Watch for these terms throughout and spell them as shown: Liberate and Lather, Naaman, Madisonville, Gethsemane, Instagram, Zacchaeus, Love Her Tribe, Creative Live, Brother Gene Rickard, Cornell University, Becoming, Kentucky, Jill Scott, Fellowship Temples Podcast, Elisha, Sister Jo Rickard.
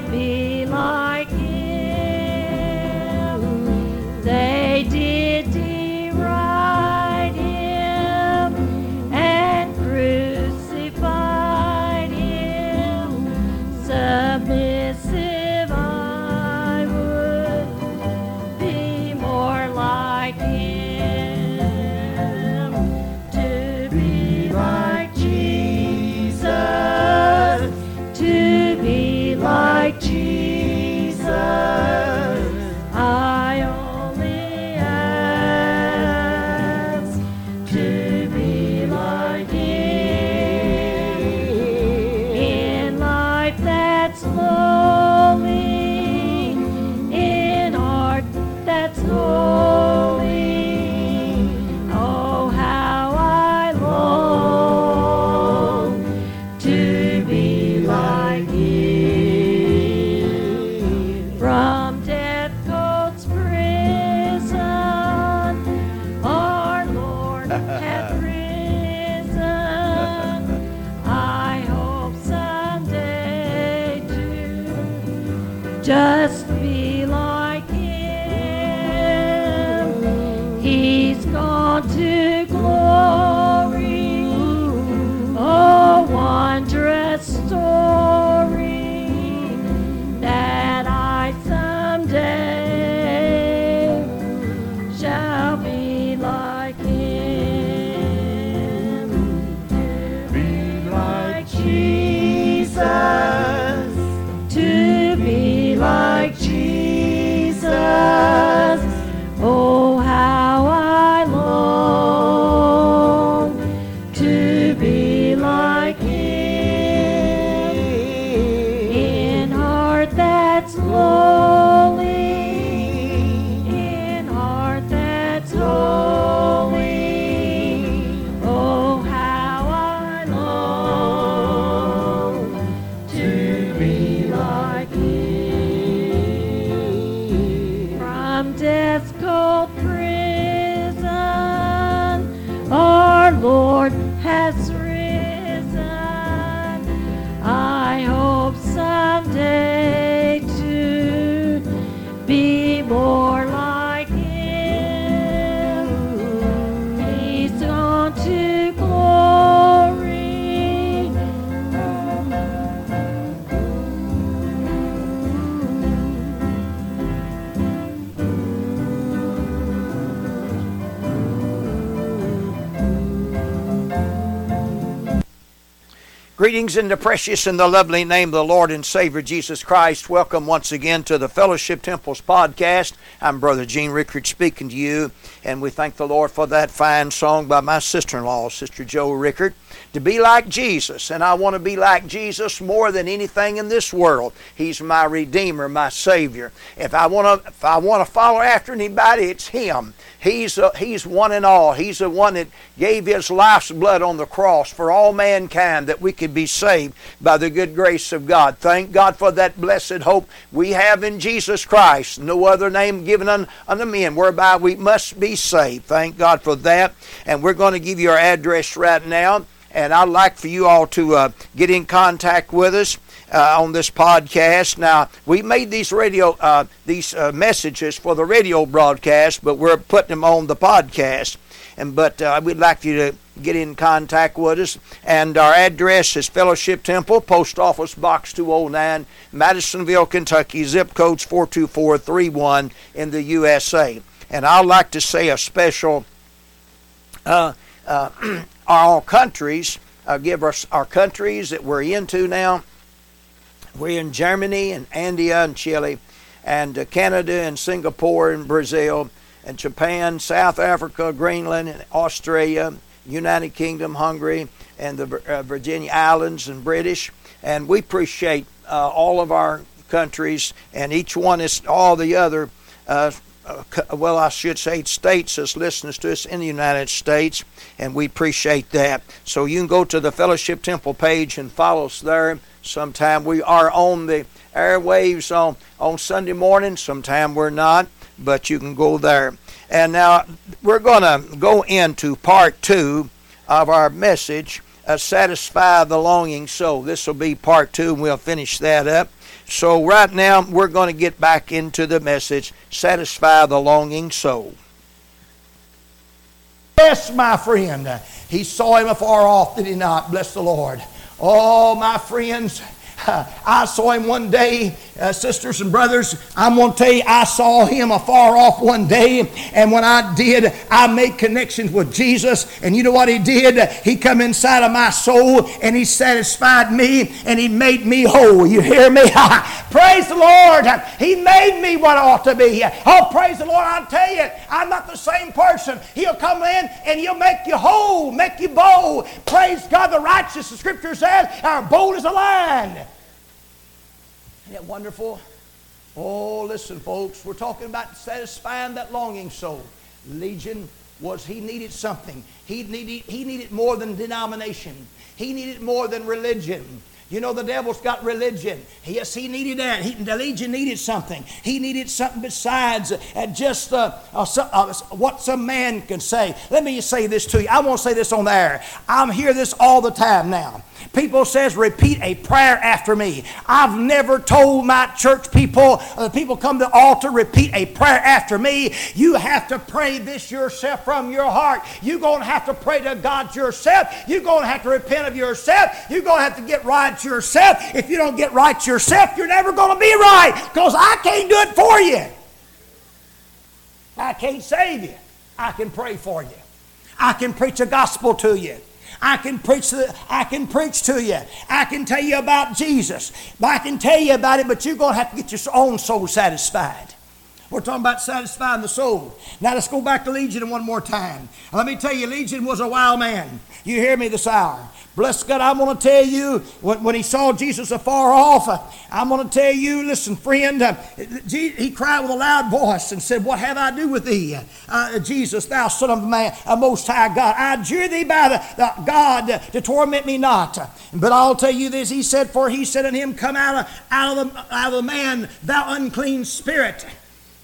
might be like him. They did deride him and crucified him. Submissive I would be more like him, to be like Jesus, to be like Jesus. I only ask to be like him in life that's lowly, in heart that's holy. Oh, how I long to be like him. From death cold's prison, our Lord hath risen. I hope someday to just be like him. He's gone to glory. Oh, wondrous story, that I someday shall be like him. To be like Jesus, to be like Jesus. Oh, how I long to be like him in heart that's lowly, in heart that's holy. Oh, how I long to be like him. From death's cold prison, our Lord has risen. I hope someday to be more like him. He's gone to glory. Greetings in the precious and the lovely name of the Lord and Savior Jesus Christ. Welcome once again to the Fellowship Temples Podcast. I'm Brother Gene Rickard speaking to you, and we thank the Lord for that fine song by my sister-in-law, Sister Jo Rickard, to be like Jesus. And I want to be like Jesus more than anything in this world. He's my Redeemer, my Savior. If I want to follow after anybody, it's Him. He's one and all. He's the one that gave His life's blood on the cross for all mankind, that we could be saved by the good grace of God. Thank God for that blessed hope we have in Jesus Christ. No other name given unto men whereby we must be saved. Thank God for that. And we're going to give you our address right now. And I'd like for you all to get in contact with us on this podcast. Now, we made these messages for the radio broadcast, but we're putting them on the podcast. But we'd like you to get in contact with us. And our address is Fellowship Temple, Post Office Box 209, Madisonville, Kentucky, zip codes 42431 in the USA. And I'd like to say a special, our countries, give us our countries that we're into now. We're in Germany and India and Chile and Canada and Singapore and Brazil and Japan, South Africa, Greenland, and Australia, United Kingdom, Hungary, and the Virginia Islands and British. And we appreciate all of our countries, and each one is all the other, states that's listening to us in the United States, and we appreciate that. So you can go to the Fellowship Temple page and follow us there sometime. We are on the airwaves on Sunday morning. Sometime we're not, but you can go there. And now we're going to go into part 2 of our message satisfy the longing soul. This will be part two, and we'll finish that up. So right now, we're going to get back into the message, satisfy the longing soul. Bless my friend. He saw him afar off, did he not? Bless the Lord. Oh, my friends, I saw him one day, sisters and brothers. I'm going to tell you, I saw him afar off one day. And when I did, I made connections with Jesus. And you know what he did? He come inside of my soul and he satisfied me and he made me whole. You hear me? Praise the Lord. He made me what I ought to be. Oh, praise the Lord. I'll tell you, I'm not the same person. He'll come in and he'll make you whole, make you bold. Praise God. The righteous, the scripture says, are bold as a lion. Isn't that wonderful? Oh, listen, folks. We're talking about satisfying that longing soul. Legion was, he needed something. He needed more than denomination. He needed more than religion. You know, the devil's got religion. Yes, he needed that. The legion needed something. He needed something besides just what some man can say. Let me say this to you. I won't say this on the air. I hear this all the time now. People says, repeat a prayer after me. I've never told my church people, people come to the altar, repeat a prayer after me. You have to pray this yourself from your heart. You're going to have to pray to God yourself. You're going to have to repent of yourself. You're going to have to get right yourself. If you don't get right yourself, you're never going to be right, because I can't do it for you. I can't save you. I can pray for you. I can preach the gospel to you. I can preach to you. I can tell you about Jesus. I can tell you about it, but you're going to have to get your own soul satisfied. We're talking about satisfying the soul. Now let's go back to Legion one more time. Let me tell you, Legion was a wild man. You hear me this hour. Bless God, I'm going to tell you, when he saw Jesus afar off, I'm going to tell you, listen, friend, he cried with a loud voice and said, "What have I to do with thee, Jesus, thou Son of Man, Most High God? I adjure thee by the God to torment me not." But I'll tell you this, he said, "For he said unto him, Come out of the man, thou unclean spirit."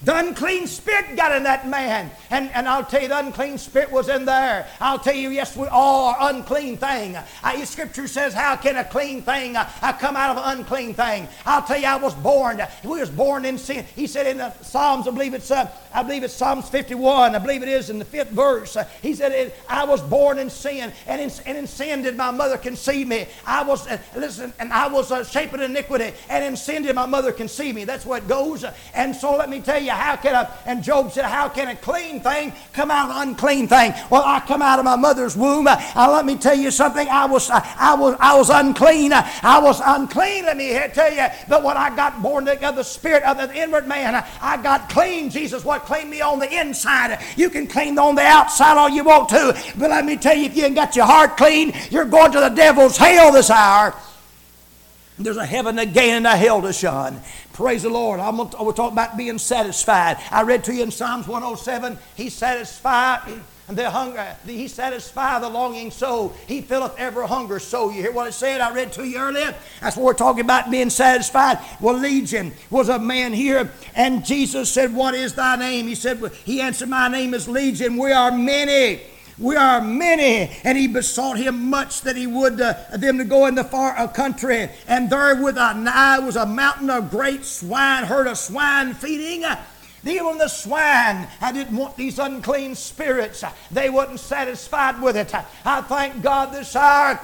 The unclean spirit got in that man. And I'll tell you, the unclean spirit was in there. I'll tell you, yes, we all are unclean thing. Scripture says, how can a clean thing come out of an unclean thing? I'll tell you, I was born. We was born in sin. He said in the Psalms, I believe it's Psalms 51. I believe it is in the 5th verse. He said, I was born in sin, and in sin did my mother conceive me. I was shaped in iniquity, and in sin did my mother conceive me. That's where it goes. And so let me tell you, and Job said, how can a clean thing come out of an unclean thing? Well, I come out of my mother's womb. Let me tell you something. I was unclean. I was unclean, let me tell you. But when I got born of the spirit of the inward man, I got clean. Jesus, what clean me on the inside? You can clean on the outside all you want to. But let me tell you, if you ain't got your heart clean, you're going to the devil's hell this hour. There's a heaven again and a hell to shun. Praise the Lord. We're talking about being satisfied. I read to you in Psalms 107, he satisfied the hunger. He satisfied the longing soul. He filleth every hunger soul. You hear what it said? I read to you earlier. That's what we're talking about, being satisfied. Well, Legion was a man here, and Jesus said, "What is thy name?" He said, he answered, "My name is Legion. We are many. We are many." And he besought him much that he would them to go in the far country. And there with an eye was a mountain of great swine, herd of swine feeding. Even the swine, I didn't want these unclean spirits. They wasn't satisfied with it. I thank God this hour.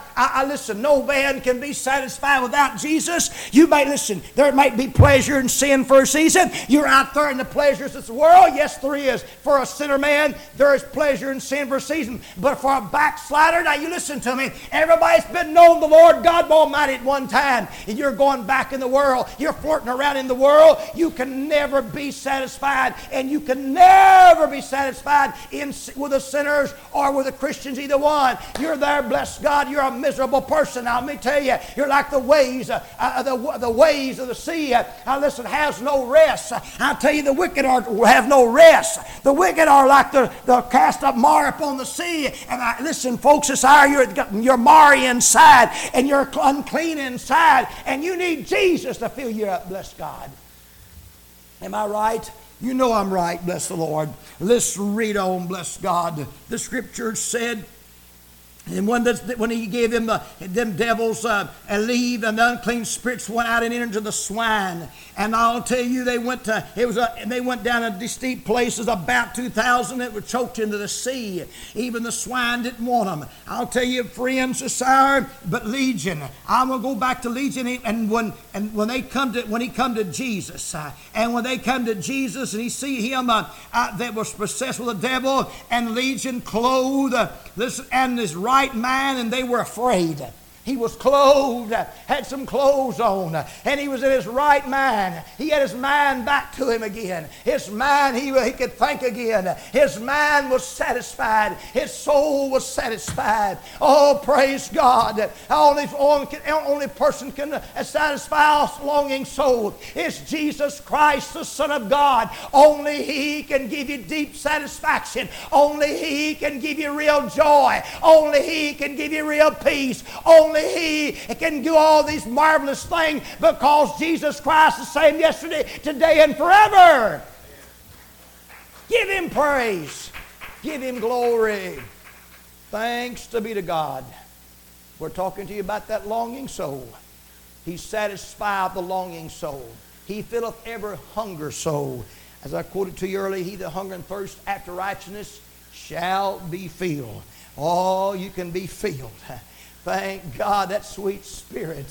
Listen, no man can be satisfied without Jesus. You may listen, there might be pleasure in sin for a season. You're out there in the pleasures of the world. Yes, there is. For a sinner man, there is pleasure in sin for a season. But for a backslider, now you listen to me. Everybody's been known the Lord God Almighty at one time. And you're going back in the world. You're flirting around in the world. You can never be satisfied. And you can never be satisfied with the sinners or with the Christians, either one. You're there, bless God. You're a miserable person. Now, let me tell you, you're like the waves, the waves of the sea. Now, listen, has no rest. I tell you, the wicked have no rest. The wicked are like the cast of mar upon the sea. And listen, folks, this hour you're marry inside, and you're unclean inside, and you need Jesus to fill you up. Bless God. Am I right? You know I'm right, bless the Lord. Let's read on, bless God. The scripture said, And one that's, when he gave them them devils a leave, and the unclean spirits went out and entered into the swine. And I'll tell you, they went to they went down a steep places, about 2,000 that were choked into the sea. Even the swine didn't want them. I'll tell you, friends, it's sour, but legion. I'm gonna go back to legion. And when they come to Jesus, and he see him that was possessed with the devil, and legion clothed and his right mind, and they were afraid. He was clothed, had some clothes on, and he was in his right mind. He had his mind back to him again. His mind, he could think again. His mind was satisfied. His soul was satisfied. Oh, praise God. Only person can satisfy our longing soul is Jesus Christ, the Son of God. Only He can give you deep satisfaction. Only He can give you real joy. Only He can give you real peace. Only He can do all these marvelous things, because Jesus Christ is the same yesterday, today, and forever. Give Him praise. Give Him glory. Thanks to be to God. We're talking to you about that longing soul. He satisfied the longing soul. He filleth every hunger soul. As I quoted to you earlier, he that hunger and thirst after righteousness shall be filled. Oh, you can be filled. Thank God, that sweet spirit,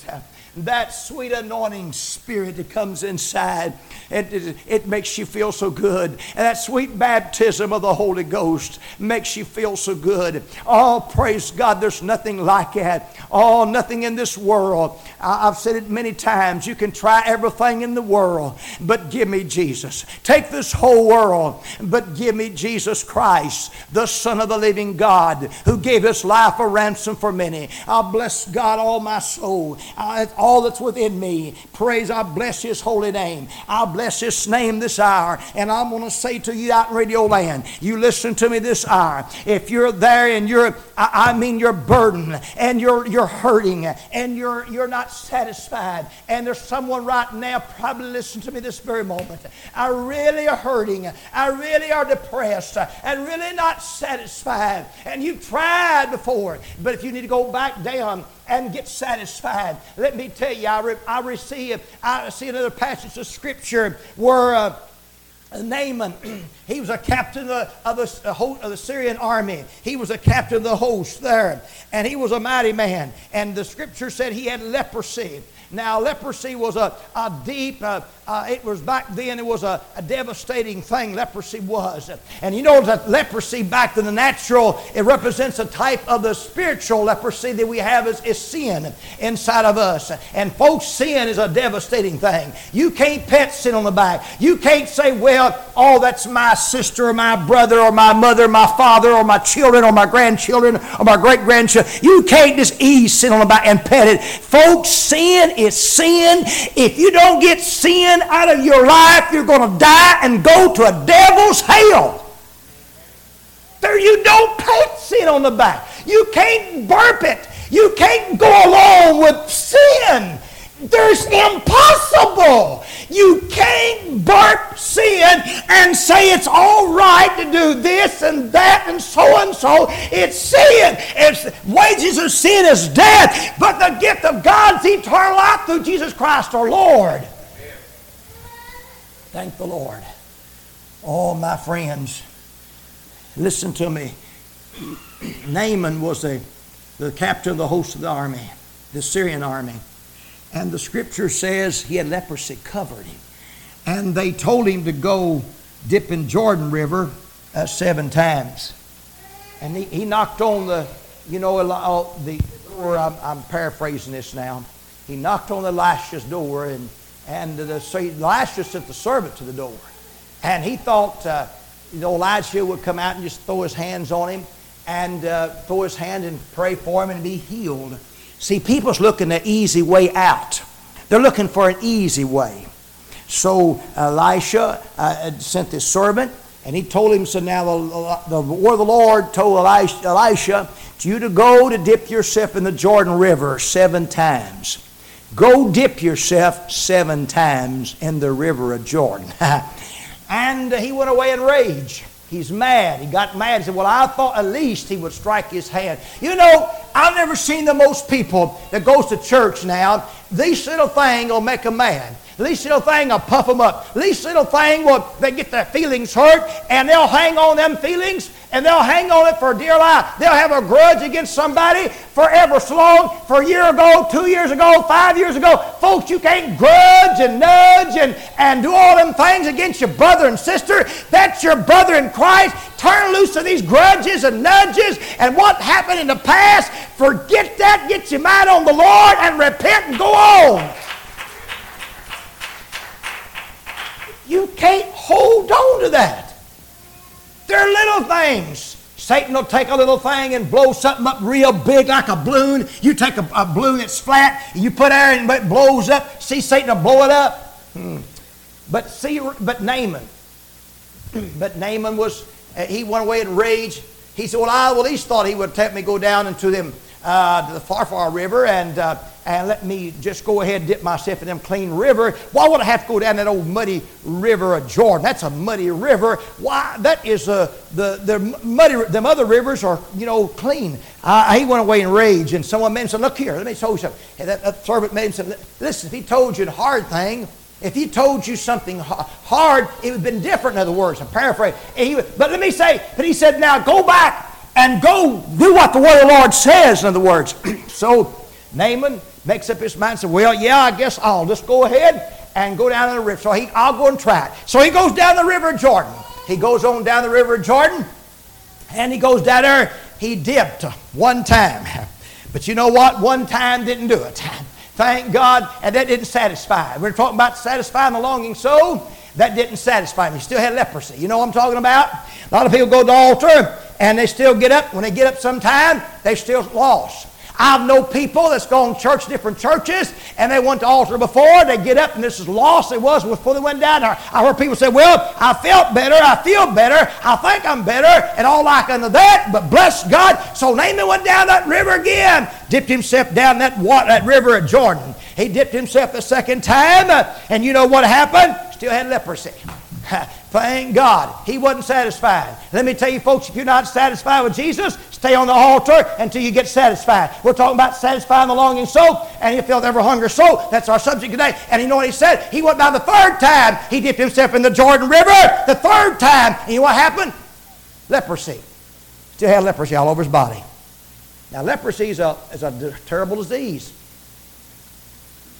that sweet anointing spirit that comes inside, it makes you feel so good. And that sweet baptism of the Holy Ghost makes you feel so good. Oh, praise God, there's nothing like that. Oh, nothing in this world. I've said it many times. You can try everything in the world, but give me Jesus. Take this whole world, but give me Jesus Christ, the Son of the living God, who gave His life a ransom for many. I bless God, all my soul, all that's within me. Praise, I bless His holy name. I bless His name this hour. And I'm going to say to you out in Radio Land, you listen to me this hour. If you're there and you're burdened and you're hurting and you're not satisfied, and there's someone right now probably listening to me this very moment. I really are hurting. I really are depressed and really not satisfied. And you've tried before, but if you need to go back down and get satisfied. Let me tell you, I see another passage of Scripture where Naaman, he was a captain of the Syrian army. He was a captain of the host there, and he was a mighty man. And the Scripture said he had leprosy. Now, leprosy was a deep, it was back then, it was a devastating thing, leprosy was. And you know that leprosy back in the natural, it represents a type of the spiritual leprosy that we have is sin inside of us. And folks, sin is a devastating thing. You can't pat sin on the back. You can't say, well, oh, that's my sister or my brother or my mother or my father or my children or my grandchildren or my great-grandchildren. You can't just ease sin on the back and pet it. Folks, sin is sin. If you don't get sin out of your life, you're going to die and go to a devil's hell. There, you don't pat sin on the back. You can't burp it. You can't go along with sin. There's impossible. You can't burp sin and say it's all right to do this and that and so. It's sin. It's wages of sin is death, but the gift of God's eternal life through Jesus Christ our Lord. Amen. Thank the Lord. Oh, my friends, listen to me. Naaman was the captain of the host of the army, the Syrian army. And the Scripture says he had leprosy, covered him. And they told him to go dip in Jordan River 7 times. And he knocked on the door. I'm paraphrasing this now. He knocked on Elisha's door, and Elisha sent the servant to the door. And he thought Elisha would come out and just throw his hands on him and throw his hand and pray for him and be healed. See, people's looking an easy way out. They're looking for an easy way. So Elisha sent this servant, and he told him, so now the word of the Lord told Elisha, it's you to go to dip yourself in the Jordan River 7 times. Go dip yourself 7 times in the river of Jordan. And he went away in rage. He's mad. He got mad. He said, well, I thought at least he would strike his hand. You know, I've never seen the most people that goes to church now. This little thing will make a man. This little thing will puff them up. This little thing will, they get their feelings hurt, and they'll hang on them feelings, and they'll hang on it for dear life. They'll have a grudge against somebody forever so long, for a year ago, 2 years ago, 5 years ago. Folks, you can't grudge and nudge and do all them things against your brother and sister. That's your brother in Christ. Turn loose of these grudges and nudges and what happened in the past. Forget that. Get your mind on the Lord and repent and go on. You can't hold on to that. They're little things. Satan will take a little thing and blow something up real big like a balloon. You take a balloon that's flat, and you put air in it, it blows up. See, Satan will blow it up. But Naaman. But Naaman was, he went away in rage. He said, well, I at least thought he would let me go down into them, to the far river and let me just go ahead and dip myself in them clean river. Why would I have to go down that old muddy river of Jordan? That's a muddy river. Why? That is the muddy. Them other rivers are, you know, clean. He went away in rage, and someone said, look here, let me tell you something. And that servant man said, listen, if he told you a hard thing, if he told you something hard, it would have been different, in other words. I'm paraphrasing. But he said, now go back and go do what the word of the Lord says, in other words. So Naaman makes up his mind and says, well, yeah, I guess I'll just go ahead and go down in the river. So I'll go and try it. So he goes down the river Jordan. He goes on down the river Jordan, and he goes down there. He dipped one time. But you know what? One time didn't do it. Thank God, and that didn't satisfy. We're talking about satisfying the longing soul. That didn't satisfy him. He still had leprosy. You know what I'm talking about? A lot of people go to the altar, and they still get up. When they get up sometime, they still lost. I've known people that's gone to church, different churches, and they went to the altar before. They get up, and this is lost. It was before they went down there. I heard people say, well, I felt better. I feel better. I think I'm better, and all like unto that, but bless God. So Naaman went down that river again, dipped himself down that river of Jordan. He dipped himself a second time, and you know what happened? Still had leprosy. Thank God. He wasn't satisfied. Let me tell you, folks, if you're not satisfied with Jesus, stay on the altar until you get satisfied. We're talking about satisfying the longing soul, and he'll fill every hunger soul. That's our subject today. And you know what he said? He went by the third time. He dipped himself in the Jordan River the third time. And you know what happened? Leprosy. Still had leprosy all over his body. Now, leprosy is a terrible disease.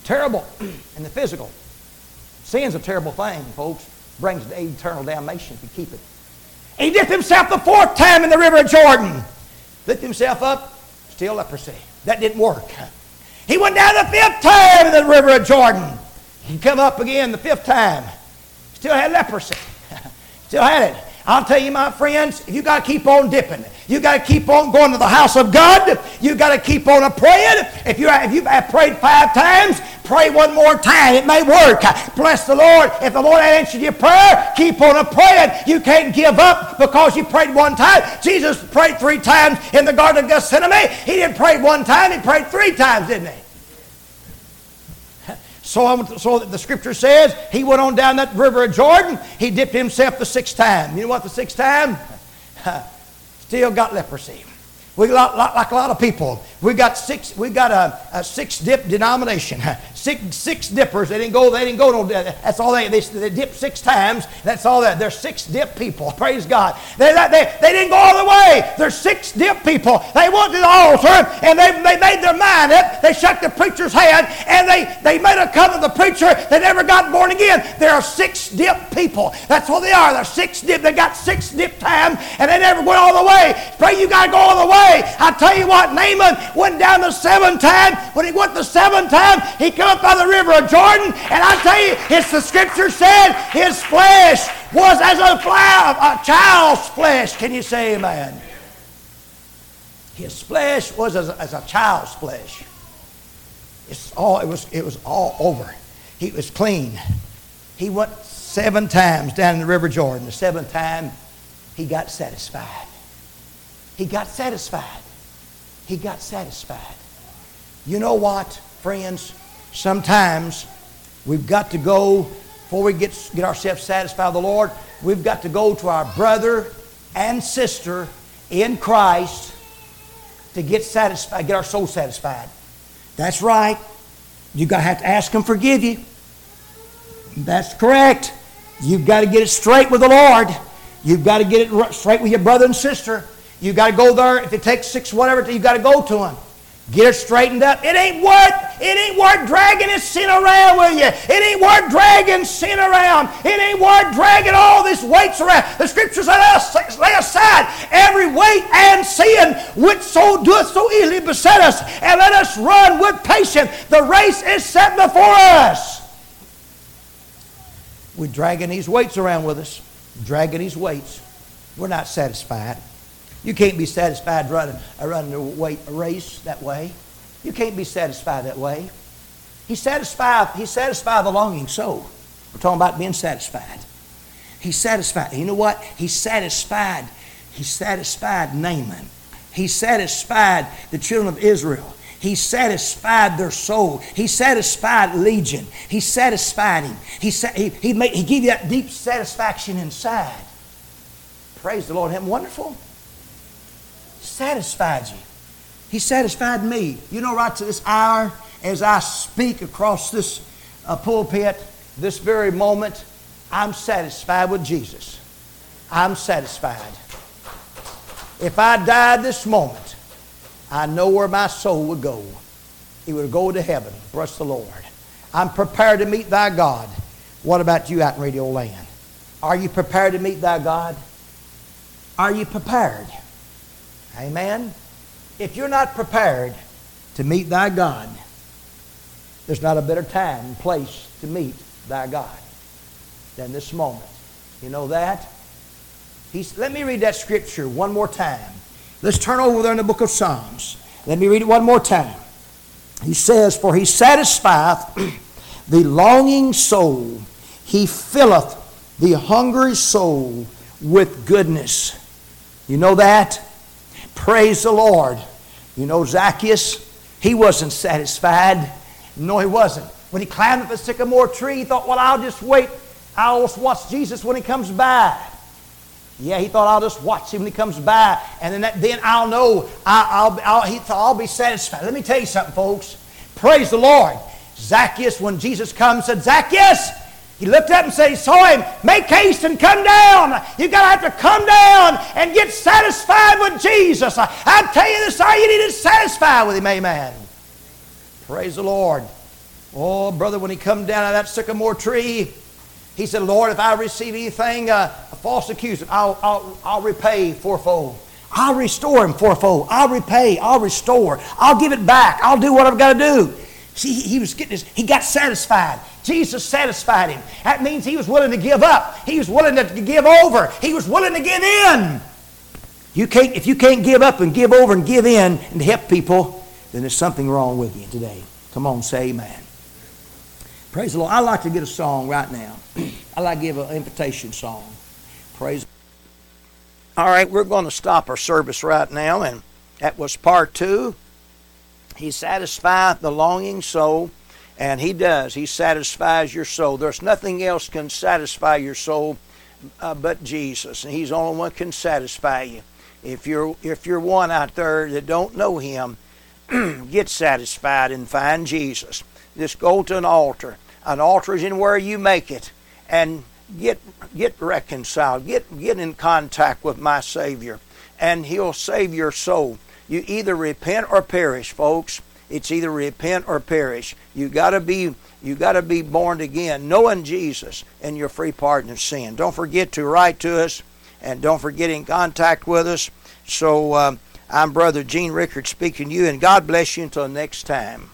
Terrible in the physical. Sin's a terrible thing, folks. Brings the eternal damnation if you keep it. He dipped himself the fourth time in the river of Jordan. Lifted himself up, still leprosy. That didn't work. He went down the fifth time in the river of Jordan. He come up again the fifth time. Still had leprosy. Still had it. I'll tell you, my friends, you got to keep on dipping. You got to keep on going to the house of God. You got to keep on praying. If you've prayed 5 times, pray one more time. It may work. Bless the Lord. If the Lord answered your prayer, keep on praying. You can't give up because you prayed one time. Jesus prayed 3 times in the Garden of Gethsemane. He didn't pray one time. He prayed 3 times, didn't he? So the scripture says he went on down that river of Jordan. He dipped himself the 6th time. You know what, the 6th time? Still got leprosy. We like a lot of people. We got 6. We got a 6-dip denomination. 6 dippers. They didn't go. No, that's all they dip 6 times. That's all that. They're 6-dip people. Praise God. They didn't go all the way. They're 6-dip people. They went to the altar and they made their mind up. They shook the preacher's hand and they made a covenant with the preacher. They never got born again. They're 6-dip people. That's what they are. They're 6-dip. They got 6-dip time and they never went all the way. Pray you gotta go all the way. I tell you what, Naaman went down the 7th time. When he went the 7th time, he came up by the river of Jordan. And I tell you, it's the scripture said his flesh was as a child's flesh. Can you say amen? His flesh was as a child's flesh. It was all over. He was clean. He went 7 times down in the river Jordan. The 7th time, he got satisfied. He got satisfied. He got satisfied. You know what, friends? Sometimes we've got to go, before we get ourselves satisfied with the Lord, we've got to go to our brother and sister in Christ to get satisfied, get our soul satisfied. That's right. You've got to have to ask Him to forgive you. That's correct. You've got to get it straight with the Lord. You've got to get it straight with your brother and sister. You've got to go there. If it takes 6, whatever, you've got to go to Him. Get it straightened up. It ain't worth dragging His sin around with you. It ain't worth dragging sin around. It ain't worth dragging all these weights around. The Scriptures lay aside every weight and sin which so doeth so easily beset us, and let us run with patience the race is set before us. We're dragging these weights around with us. Dragging these weights. We're not satisfied. You can't be satisfied running a race that way. You can't be satisfied that way. He satisfies the longing soul. We're talking about being satisfied. He's satisfied. You know what? He satisfied Naaman. He satisfied the children of Israel. He satisfied their soul. He satisfied Legion. He satisfied him. He gave you that deep satisfaction inside. Praise the Lord. Isn't that wonderful? Satisfied you. He satisfied me. You know, right to this hour, as I speak across this pulpit, this very moment, I'm satisfied with Jesus. I'm satisfied. If I died this moment, I know where my soul would go. It would go to heaven. Bless the Lord. I'm prepared to meet thy God. What about you out in Radio Land? Are you prepared to meet thy God? Are you prepared? Amen. If you're not prepared to meet thy God, there's not a better time and place to meet thy God than this moment. You know that? Let me read that scripture one more time. Let's turn over there in the book of Psalms. Let me read it one more time. He says, "For he satisfieth the longing soul. He filleth the hungry soul with goodness." You know that? Praise the Lord. You know, Zacchaeus, he wasn't satisfied. No, he wasn't. When he climbed up a sycamore tree, he thought, well, I'll just wait. I'll just watch Jesus when he comes by. Yeah, he thought, I'll just watch him when he comes by. And then I'll know. He thought, I'll be satisfied. Let me tell you something, folks. Praise the Lord. Zacchaeus, when Jesus comes, said, Zacchaeus. He looked up and said, he saw him. Make haste and come down. You've got to have to come down and get satisfied with Jesus. I tell you this, all you need is satisfied with Him. Amen. Praise the Lord. Oh, brother, when he come down out of that sycamore tree, he said, Lord, if I receive anything, a false accuser, I'll repay fourfold. I'll restore him fourfold. I'll repay. I'll restore. I'll give it back. I'll do what I've got to do. See, he was getting this. He got satisfied. Jesus satisfied him. That means he was willing to give up. He was willing to give over. He was willing to give in. If you can't give up and give over and give in and help people, then there's something wrong with you today. Come on, say amen. Praise the Lord. I'd like to get a song right now. I'd like to give an invitation song. Praise. All right, we're going to stop our service right now, and that was part 2. He satisfieth the longing soul, and He does. He satisfies your soul. There's nothing else can satisfy your soul but Jesus, and He's the only one can satisfy you. If you're one out there that don't know Him, get satisfied and find Jesus. Just go to an altar. An altar is anywhere you make it, and get reconciled. Get in contact with my Savior, and He'll save your soul. You either repent or perish, folks. It's either repent or perish. You gotta be born again, knowing Jesus and your free pardon of sin. Don't forget to write to us, and don't forget in contact with us. So I'm Brother Gene Rickard speaking to you, and God bless you until next time.